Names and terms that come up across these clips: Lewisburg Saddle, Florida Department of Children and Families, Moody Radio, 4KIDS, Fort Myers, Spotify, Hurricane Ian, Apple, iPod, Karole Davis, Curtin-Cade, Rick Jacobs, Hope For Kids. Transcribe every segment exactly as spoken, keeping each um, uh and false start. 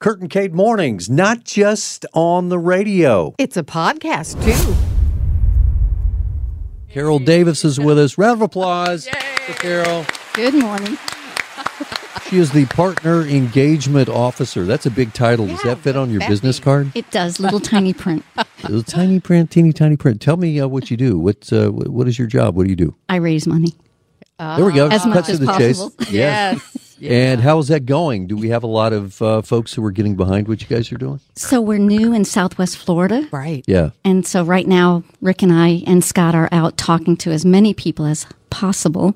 Kurt and Kate Mornings, not just on the radio. It's a podcast, too. Karole Davis is with us. Round of applause Yay. for Karole. Good morning. She is the Partner Engagement Officer. That's a big title. Yeah, does that fit on your Becky. business card? It does. Little tiny print. Little tiny print, teeny tiny print. Tell me uh, what you do. What, uh, what is your job? What do you do? I raise money. Uh, there we go. As much as possible. Chase. Yes. Yeah. And how is that going? Do we have a lot of uh, folks who are getting behind what you guys are doing? So we're new in Southwest Florida. Right. Yeah. And so right now, Rick and I and Scott are out talking to as many people as possible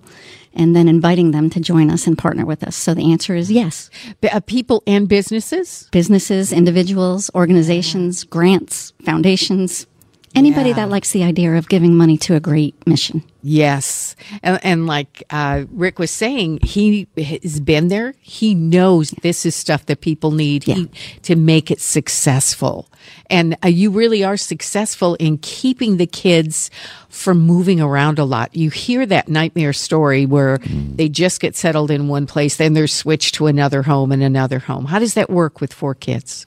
and then inviting them to join us and partner with us. So the answer is yes. B- uh, people and businesses? Businesses, individuals, organizations, grants, foundations. Anybody yeah. that likes the idea of giving money to a great mission. Yes. And, and like uh, Rick was saying, he has been there. He knows yeah. this is stuff that people need yeah. he, to make it successful. And uh, you really are successful in keeping the kids from moving around a lot. You hear that nightmare story where mm. they just get settled in one place, then they're switched to another home and another home. How does that work with four kids?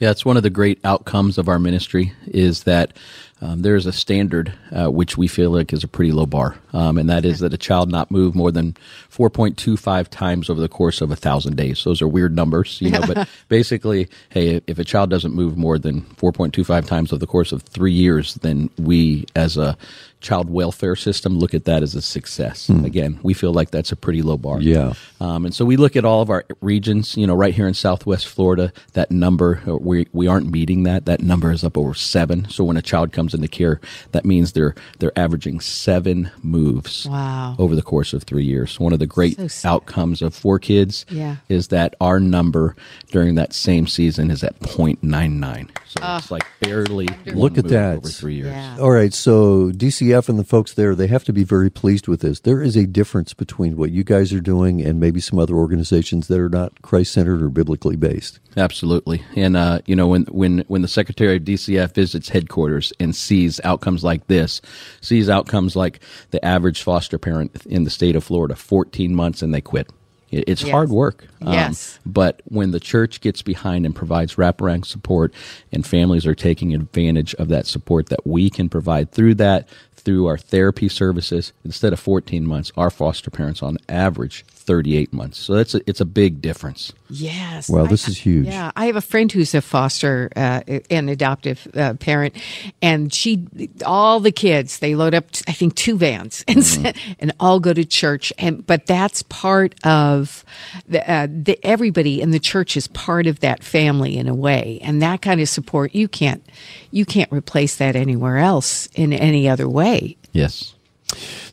Yeah, it's one of the great outcomes of our ministry is that um, there is a standard uh, which we feel like is a pretty low bar, um, and that is that a child not move more than four point two five times over the course of one thousand days. Those are weird numbers, you know, but basically, hey, if a child doesn't move more than four point two five times over the course of three years, then we as a child welfare system look at that as a success. Mm. Again, we feel like that's a pretty low bar. Yeah. Um, and so we look at all of our regions, you know, right here in Southwest Florida, that number, we we aren't meeting that. That number is up over seven. So when a child comes into care, that means they're they're averaging seven moves wow. over the course of three years. One of the great so outcomes of four kids yeah. is that our number during that same season is at point nine nine. So uh, it's like barely look at that over three years. Yeah. All right, so D C and the folks there, they have to be very pleased with this. There is a difference between what you guys are doing and maybe some other organizations that are not Christ-centered or biblically based. Absolutely. And, uh, you know, when, when, when the Secretary of D C F visits headquarters and sees outcomes like this, sees outcomes like the average foster parent in the state of Florida, fourteen months and they quit. It's yes. hard work. Um, yes. But when the church gets behind and provides wraparound support and families are taking advantage of that support that we can provide through that, through our therapy services, instead of fourteen months, our foster parents on average thirty-eight months. So that's a, it's a big difference. Yes. Well, this I, is huge. Yeah. I have a friend who's a foster uh, and adoptive uh, parent, and she, all the kids, they load up, I think, two vans and mm-hmm. and all go to church. And but that's part of the, uh, the everybody in the church is part of that family in a way, and that kind of support you can't you can't replace that anywhere else in any other way. Yes.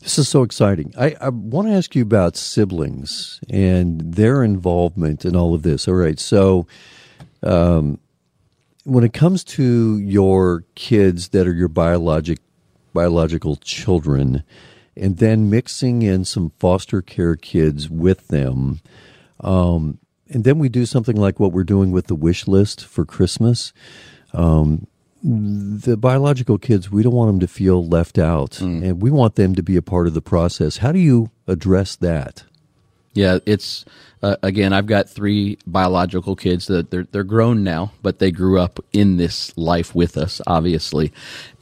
This is so exciting. I, I want to ask you about siblings and their involvement in all of this. All right. So um, when it comes to your kids that are your biologic, biological children and then mixing in some foster care kids with them, um, and then we do something like what we're doing with the wish list for Christmas, um the biological kids, we don't want them to feel left out, mm. and we want them to be a part of the process. How do you address that? Yeah, it's, uh, again, I've got three biological kids that they're, they're grown now, but they grew up in this life with us, obviously.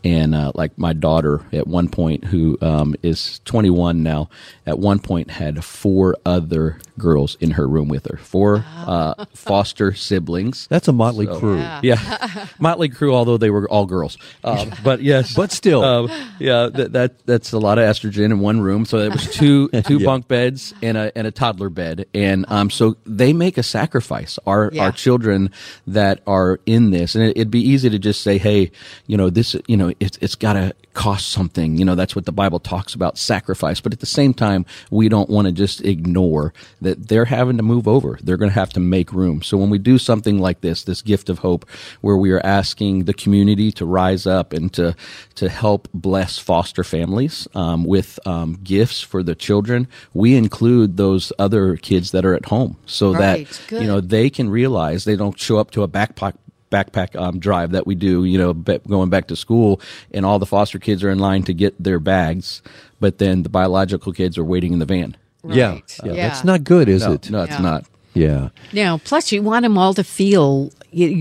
And uh, like my daughter at one point, who um, is twenty-one now, at one point had four other girls in her room with her, four uh, foster siblings. That's a motley so, crew. Yeah. yeah. Motley crew, although they were all girls. Um, but yes. But still. Um, yeah, th- that that's a lot of estrogen in one room. So it was two two yeah. bunk beds and a and a toddler bed. And um, so they make a sacrifice, our, yeah. our children that are in this. And it, it'd be easy to just say, hey, you know, this, you know, it's it's got to cost something. You know, that's what the Bible talks about, sacrifice. But at the same time, we don't want to just ignore that they're having to move over. They're going to have to make room. So when we do something like this, this gift of hope, where we are asking the community to rise up and to to help bless foster families um, with um, gifts for the children, we include those other kids that are at home so right, that, good. you know, they can realize they don't show up to a backpack backpack um, drive that we do, you know, going back to school, and all the foster kids are in line to get their bags, but then the biological kids are waiting in the van. Right. Yeah. yeah. Yeah. That's not good, is no, it? No, it's yeah. not. Yeah. Now, plus you want them all to feel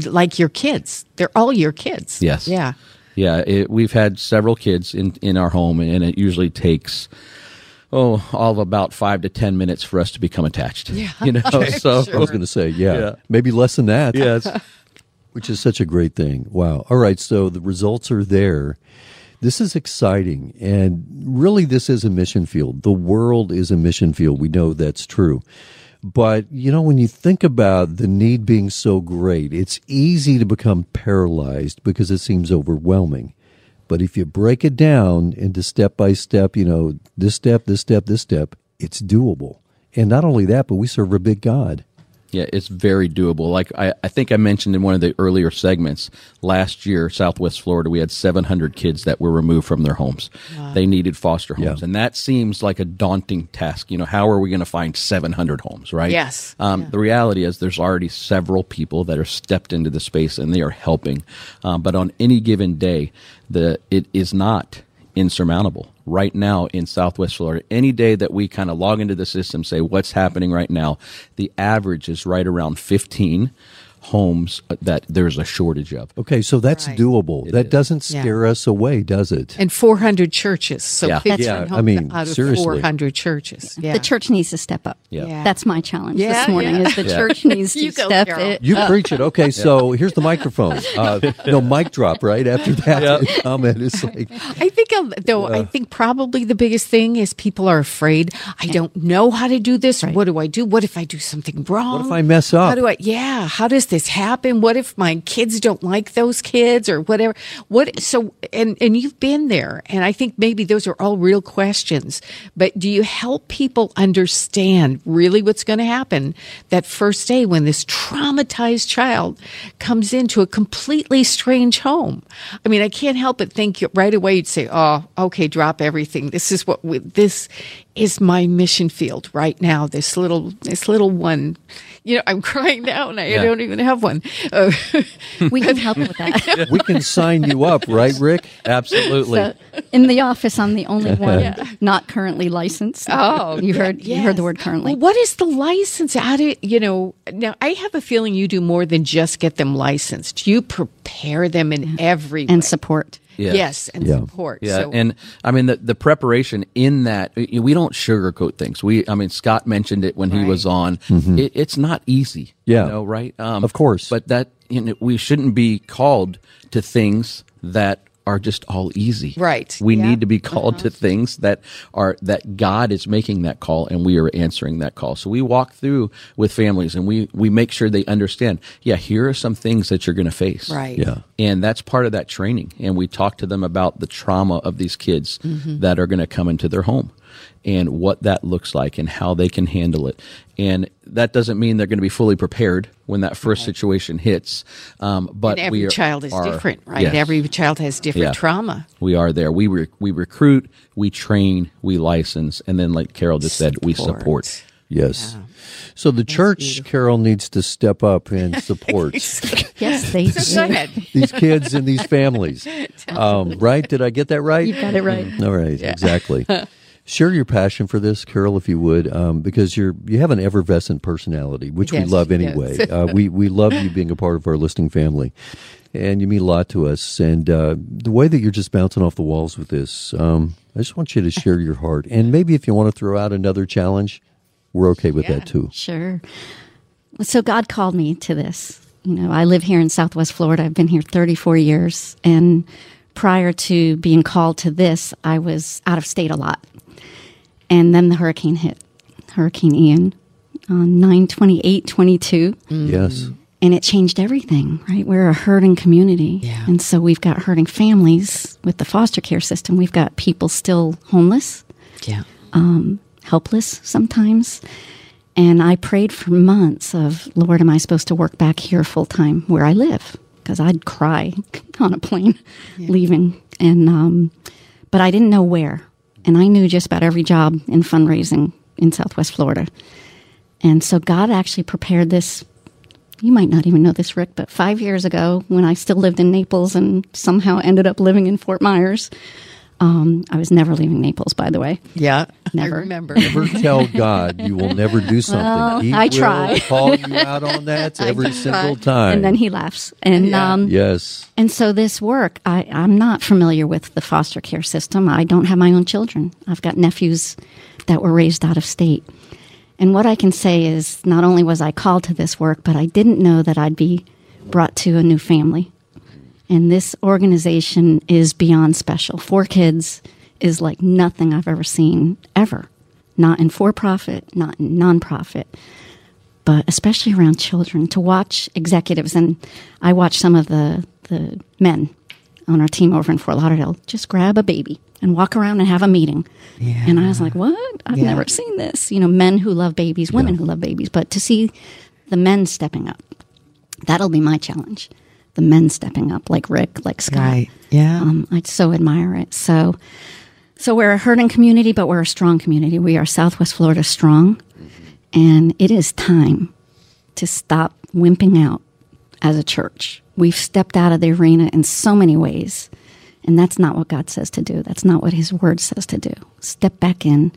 like your kids. They're all your kids. Yes. Yeah. Yeah. It, we've had several kids in, in our home, and it usually takes... Oh, all of about five to ten minutes for us to become attached. Yeah, you know. So sure. I was going to say, yeah, yeah, maybe less than that. Yes, which is such a great thing. Wow. All right, so the results are there. This is exciting, and really, this is a mission field. The world is a mission field. We know that's true. But, you know, when you think about the need being so great, it's easy to become paralyzed because it seems overwhelming. But if you break it down into step by step, you know, this step, this step, this step, it's doable. And not only that, but we serve a big God. Yeah, it's very doable. Like I, I think I mentioned in one of the earlier segments, last year, Southwest Florida, we had seven hundred kids that were removed from their homes. Wow. They needed foster homes. Yeah. And that seems like a daunting task. You know, how are we going to find seven hundred homes, right? Yes. Um, yeah. The reality is there's already several people that are stepped into the space and they are helping. Um, but on any given day, the it is not insurmountable. Right now in Southwest Florida, any day that we kind of log into the system, say what's happening right now, the average is right around fifteen homes that there's a shortage of. Okay, so that's right. Doable. It that is. Doesn't scare yeah. us away, does it? And four hundred churches. So yeah, that's yeah. I mean, out of seriously. four hundred churches. Yeah. The church needs to step up. Yeah. yeah. That's my challenge yeah, this morning yeah. is the yeah. church needs to step Carol. It You up. Preach it. Okay, so here's the microphone. Uh, no, mic drop right after that yep. comment. It's like, I think, um, though, yeah. I think probably the biggest thing is people are afraid. I don't know how to do this. Right. What do I do? What if I do something wrong? What if I mess up? How do I, yeah, how does this happen? What if my kids don't like those kids or whatever? What so and and you've been there, and I think maybe those are all real questions, but do you help people understand really what's going to happen that first day when this traumatized child comes into a completely strange home? I mean, I can't help but think right away you'd say, oh, okay, drop everything. This is what we, this is my mission field right now. This little this little one, you know, I'm crying now and I yeah. don't even have one. Uh, we can help with that. We can sign you up, right, Rick? Absolutely. So, in the office, I'm the only one yeah. not currently licensed. Oh, you heard yes. you heard the word currently. Well, what is the license? How do you know? Now, I have a feeling you do more than just get them licensed. You prepare them in yeah. every way. And support. Yes, yes and yeah. support. Yeah, so. And I mean, the, the preparation in that, we don't sugarcoat things. We, I mean, Scott mentioned it when right. he was on. Mm-hmm. it, it's not easy, yeah. you know, right? Um, of course. But that, you know, we shouldn't be called to things that are just all easy. Right. We yeah. need to be called uh-huh. to things that are, that God is making that call and we are answering that call. So we walk through with families and we, we make sure they understand, yeah, here are some things that you're going to face. Right. Yeah. And that's part of that training. And we talk to them about the trauma of these kids mm-hmm. that are going to come into their home and what that looks like and how they can handle it. And that doesn't mean they're going to be fully prepared when that first okay. situation hits. Um, but and every we are, child is are, different, right? Yes. Every child has different yeah. trauma. We are there. We re- we recruit, we train, we license, and then like Carol just support. said, we support. Yes. Yeah. So the That's church, beautiful. Carol, needs to step up and support yes, they do. These kids and these families. Um, right? Did I get that right? You got it right. Mm-hmm. All right, yeah. exactly. Share your passion for this, Carol, if you would, um, because you're you have an effervescent personality, which yes, we love anyway. Yes. uh, we we love you being a part of our listening family, and you mean a lot to us. And uh, the way that you're just bouncing off the walls with this, um, I just want you to share your heart. And maybe if you want to throw out another challenge, we're okay with yeah, that too. Sure. So God called me to this. You know, I live here in Southwest Florida. I've been here thirty-four years, and prior to being called to this, I was out of state a lot. And then the hurricane hit, Hurricane Ian, on nine twenty-eight twenty-two. Mm. Yes. And it changed everything, right? We're a hurting community. Yeah. And so we've got hurting families with the foster care system. We've got people still homeless, yeah, um, helpless sometimes. And I prayed for months of, Lord, am I supposed to work back here full time where I live? Because I'd cry on a plane yeah. leaving. and um, But I didn't know where. And I knew just about every job in fundraising in Southwest Florida. And so God actually prepared this, you might not even know this, Rick, but five years ago when I still lived in Naples and somehow ended up living in Fort Myers, Um, I was never leaving Naples, by the way. Yeah. Never. I remember. Never tell God you will never do something. Well, he I will try. call you out on that every single time. And then he laughs. And yeah. um, Yes. And so this work, I, I'm not familiar with the foster care system. I don't have my own children. I've got nephews that were raised out of state. And what I can say is not only was I called to this work, but I didn't know that I'd be brought to a new family. And this organization is beyond special. four kids is like nothing I've ever seen, ever. Not in for-profit, not in nonprofit, but especially around children. To watch executives, and I watched some of the, the men on our team over in Fort Lauderdale just grab a baby and walk around and have a meeting. Yeah. And I was like, what? I've yeah. never seen this. You know, men who love babies, women yeah. who love babies. But to see the men stepping up, that'll be my challenge. The men stepping up, like Rick, like Scott. Right. Yeah. Um, I so admire it. So, so we're a hurting community, but we're a strong community. We are Southwest Florida strong, and it is time to stop wimping out as a church. We've stepped out of the arena in so many ways, and that's not what God says to do. That's not what His Word says to do. Step back in,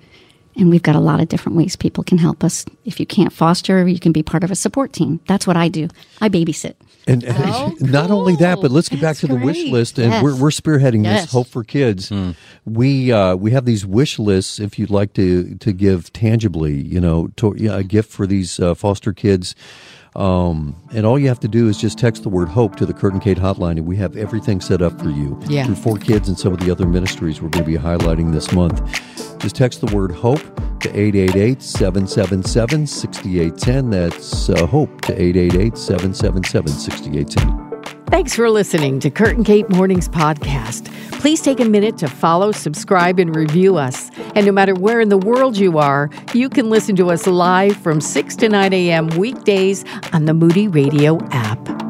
and we've got a lot of different ways people can help us. If you can't foster, you can be part of a support team. That's what I do. I babysit. And, and oh, not cool. only that, but let's get That's back to the great. wish list. And yes. we're, we're spearheading yes. this Hope for Kids. Mm. We uh, we have these wish lists. If you'd like to to give tangibly, you know, to, yeah, a gift for these uh, foster kids. Um, and all you have to do is just text the word HOPE to the Curtin-Cade hotline, and we have everything set up for you. Yeah. Through four kids and some of the other ministries we're going to be highlighting this month. Just text the word HOPE to eight eight eight, seven seven seven, six eight one zero. That's uh, HOPE to eight eight eight, seven seven seven, six eight one zero. Thanks for listening to Curtin-Cade Mornings Podcast. Please take a minute to follow, subscribe, and review us. And no matter where in the world you are, you can listen to us live from six to nine a.m. weekdays on the Moody Radio app.